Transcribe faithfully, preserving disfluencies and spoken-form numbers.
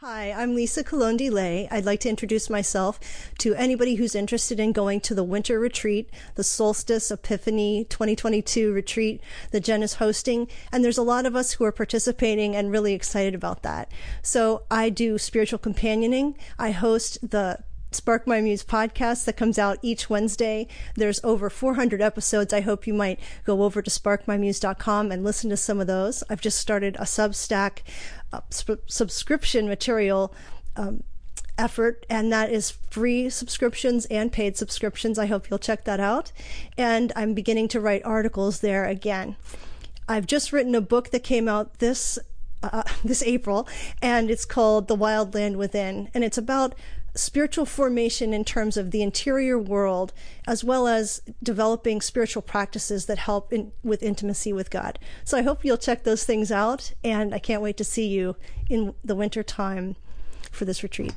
Hi, I'm Lisa Colondi Lay. I'd like to introduce myself to anybody who's interested in going to the Winter Retreat, the Solstice Epiphany twenty twenty-two retreat that Jen is hosting. And there's a lot of us who are participating and really excited about that. So I do spiritual companioning. I host the Spark My Muse podcast that comes out each Wednesday. There's over four hundred episodes. I hope you might go over to spark my muse dot com and listen to some of those. I've just started a Substack uh, sp- subscription material um, effort, and that is free subscriptions and paid subscriptions. I hope you'll check that out. And I'm beginning to write articles there again. I've just written a book that came out this uh, this April, and it's called The Wild Land Within, and it's about spiritual formation in terms of the interior world, as well as developing spiritual practices that help in, with intimacy with God. So I hope you'll check those things out, and I can't wait to see you in the winter time for this retreat.